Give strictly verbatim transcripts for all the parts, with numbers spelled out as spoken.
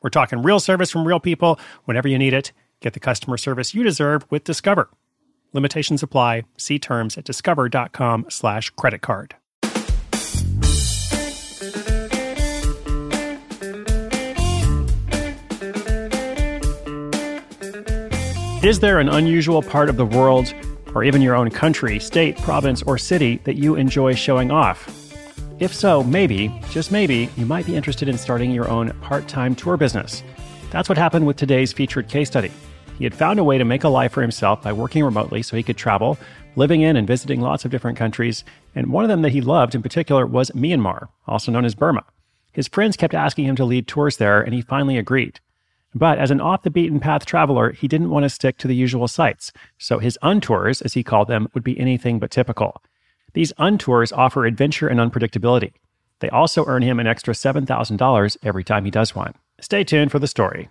We're talking real service from real people whenever you need it. Get the customer service you deserve with Discover. Limitations apply. See terms at discover.com slash credit card. Is there an unusual part of the world or even your own country, state, province, or city that you enjoy showing off? If so, maybe, just maybe, you might be interested in starting your own part-time tour business. That's what happened with today's featured case study. He had found a way to make a life for himself by working remotely so he could travel, living in and visiting lots of different countries, and one of them that he loved in particular was Myanmar, also known as Burma. His friends kept asking him to lead tours there, and he finally agreed. But as an off-the-beaten-path traveler, he didn't want to stick to the usual sites, so his untours, as he called them, would be anything but typical. These untours offer adventure and unpredictability. They also earn him an extra seven thousand dollars every time he does one. Stay tuned for the story.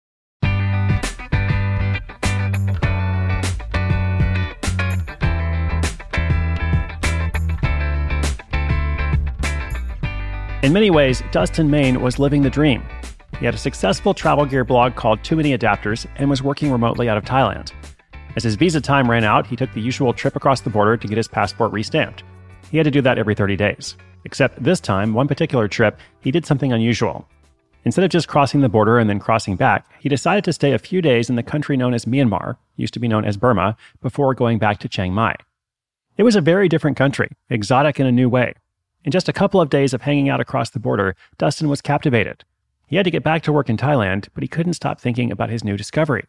In many ways, Dustin Maine was living the dream. He had a successful travel gear blog called Too Many Adapters and was working remotely out of Thailand. As his visa time ran out, he took the usual trip across the border to get his passport restamped. He had to do that every thirty days. Except this time, one particular trip, he did something unusual. Instead of just crossing the border and then crossing back, he decided to stay a few days in the country known as Myanmar, used to be known as Burma, before going back to Chiang Mai. It was a very different country, exotic in a new way. In just a couple of days of hanging out across the border, Dustin was captivated. He had to get back to work in Thailand, but he couldn't stop thinking about his new discovery.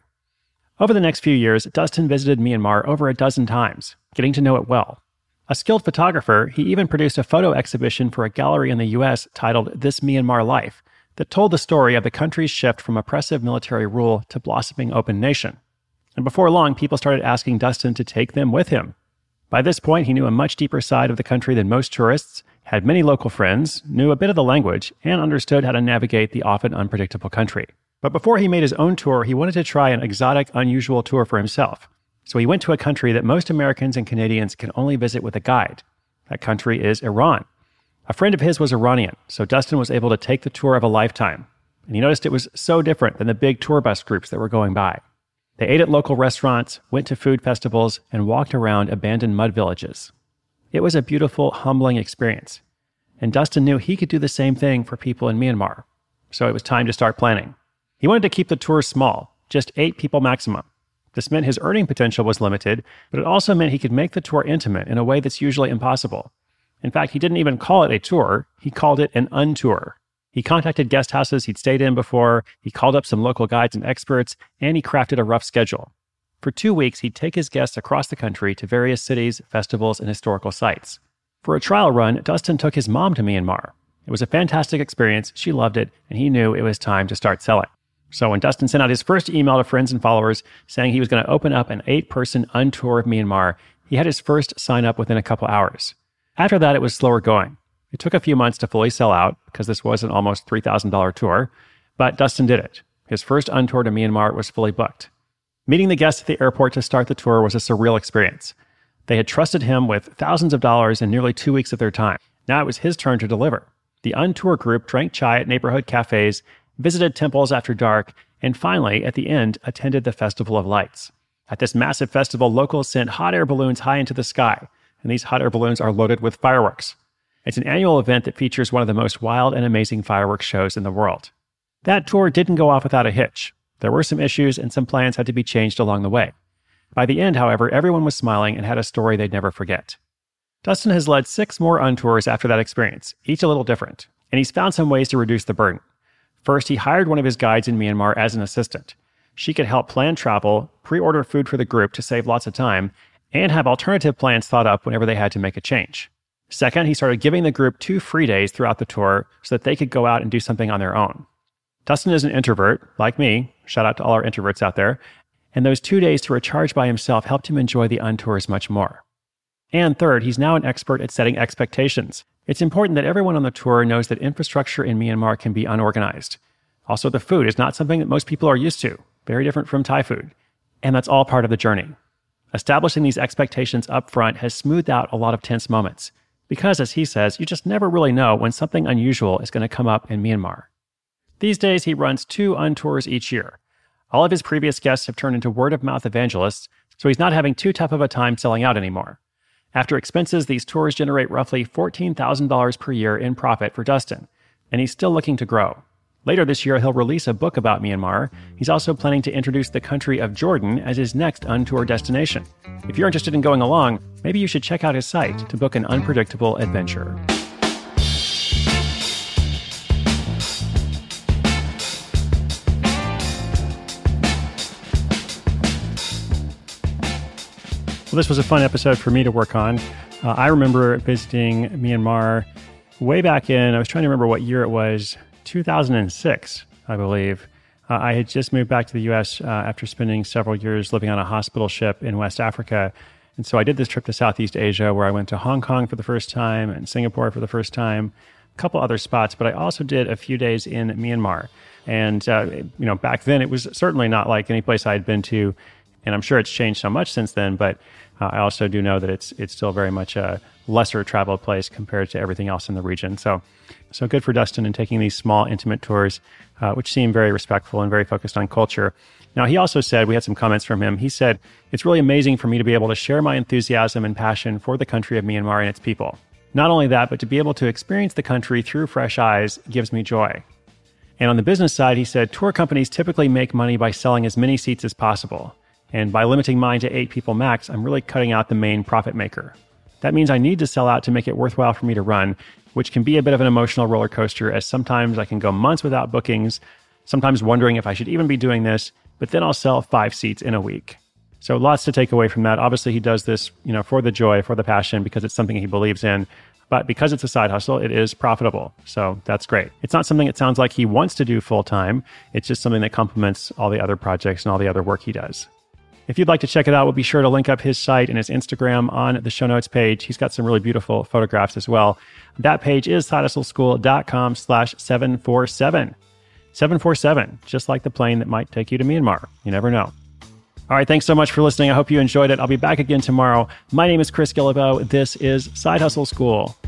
Over the next few years, Dustin visited Myanmar over a dozen times, getting to know it well. A skilled photographer, he even produced a photo exhibition for a gallery in the U S titled This Myanmar Life that told the story of the country's shift from oppressive military rule to blossoming open nation. And before long, people started asking Dustin to take them with him. By this point, he knew a much deeper side of the country than most tourists, had many local friends, knew a bit of the language, and understood how to navigate the often unpredictable country. But before he made his own tour, he wanted to try an exotic, unusual tour for himself. So he went to a country that most Americans and Canadians can only visit with a guide. That country is Iran. A friend of his was Iranian, so Dustin was able to take the tour of a lifetime. and he noticed it was so different than the big tour bus groups that were going by. They ate at local restaurants, went to food festivals, and walked around abandoned mud villages. It was a beautiful, humbling experience, and Dustin knew he could do the same thing for people in Myanmar, so it was time to start planning. He wanted to keep the tour small, just eight people maximum. This meant his earning potential was limited, but it also meant he could make the tour intimate in a way that's usually impossible. In fact, he didn't even call it a tour, he called it an untour. He contacted guest houses he'd stayed in before, he called up some local guides and experts, and he crafted a rough schedule. For two weeks, he'd take his guests across the country to various cities, festivals, and historical sites. For a trial run, Dustin took his mom to Myanmar. It was a fantastic experience, she loved it, and he knew it was time to start selling. So when Dustin sent out his first email to friends and followers saying he was going to open up an eight-person untour of Myanmar, he had his first sign-up within a couple hours. After that, it was slower going. It took a few months to fully sell out, because this was an almost three thousand dollars tour, but Dustin did it. His first untour to Myanmar was fully booked. Meeting the guests at the airport to start the tour was a surreal experience. They had trusted him with thousands of dollars and nearly two weeks of their time. Now it was his turn to deliver. The untour group drank chai at neighborhood cafes, visited temples after dark, and finally, at the end, attended the Festival of Lights. At this massive festival, locals sent hot air balloons high into the sky, and these hot air balloons are loaded with fireworks. It's an annual event that features one of the most wild and amazing fireworks shows in the world. That tour didn't go off without a hitch. There were some issues and some plans had to be changed along the way. By the end, however, everyone was smiling and had a story they'd never forget. Dustin has led six more untours after that experience, each a little different, and he's found some ways to reduce the burden. First, he hired one of his guides in Myanmar as an assistant. She could help plan travel, pre-order food for the group to save lots of time, and have alternative plans thought up whenever they had to make a change. Second, he started giving the group two free days throughout the tour so that they could go out and do something on their own. Dustin is an introvert, like me, shout out to all our introverts out there, and those two days to recharge by himself helped him enjoy the untours much more. And third, he's now an expert at setting expectations. It's important that everyone on the tour knows that infrastructure in Myanmar can be unorganized. Also, the food is not something that most people are used to, very different from Thai food, and that's all part of the journey. Establishing these expectations up front has smoothed out a lot of tense moments, because, as he says, you just never really know when something unusual is going to come up in Myanmar. These days, he runs two untours each year. All of his previous guests have turned into word-of-mouth evangelists, so he's not having too tough of a time selling out anymore. After expenses, these tours generate roughly fourteen thousand dollars per year in profit for Dustin, and he's still looking to grow. Later this year, he'll release a book about Myanmar. He's also planning to introduce the country of Jordan as his next untour destination. If you're interested in going along, maybe you should check out his site to book an unpredictable adventure. Well, this was a fun episode for me to work on. Uh, I remember visiting Myanmar way back in, I was trying to remember what year it was, two thousand six, I believe. Uh, I had just moved back to the U S uh, after spending several years living on a hospital ship in West Africa. And so I did this trip to Southeast Asia where I went to Hong Kong for the first time and Singapore for the first time, a couple other spots, but I also did a few days in Myanmar. And, uh, you know, back then it was certainly not like any place I had been to. And I'm sure it's changed so much since then, but uh, I also do know that it's it's still very much a lesser traveled place compared to everything else in the region. So so good for Dustin in taking these small, intimate tours, uh, which seem very respectful and very focused on culture. Now, he also said, we had some comments from him, he said, it's really amazing for me to be able to share my enthusiasm and passion for the country of Myanmar and its people. Not only that, but to be able to experience the country through fresh eyes gives me joy. And on the business side, he said, tour companies typically make money by selling as many seats as possible. And by limiting mine to eight people max, I'm really cutting out the main profit maker. That means I need to sell out to make it worthwhile for me to run, which can be a bit of an emotional roller coaster, as sometimes I can go months without bookings, sometimes wondering if I should even be doing this, but then I'll sell five seats in a week. So lots to take away from that. Obviously, he does this, you know, for the joy, for the passion, because it's something he believes in. But because it's a side hustle, it is profitable. So that's great. It's not something it sounds like he wants to do full time. It's just something that complements all the other projects and all the other work he does. If you'd like to check it out, we'll be sure to link up his site and his Instagram on the show notes page. He's got some really beautiful photographs as well. That page is sidehustleschool.com slash 747. seven forty-seven, just like the plane that might take you to Myanmar. You never know. All right, thanks so much for listening. I hope you enjoyed it. I'll be back again tomorrow. My name is Chris Guillebeau. This is Side Hustle School.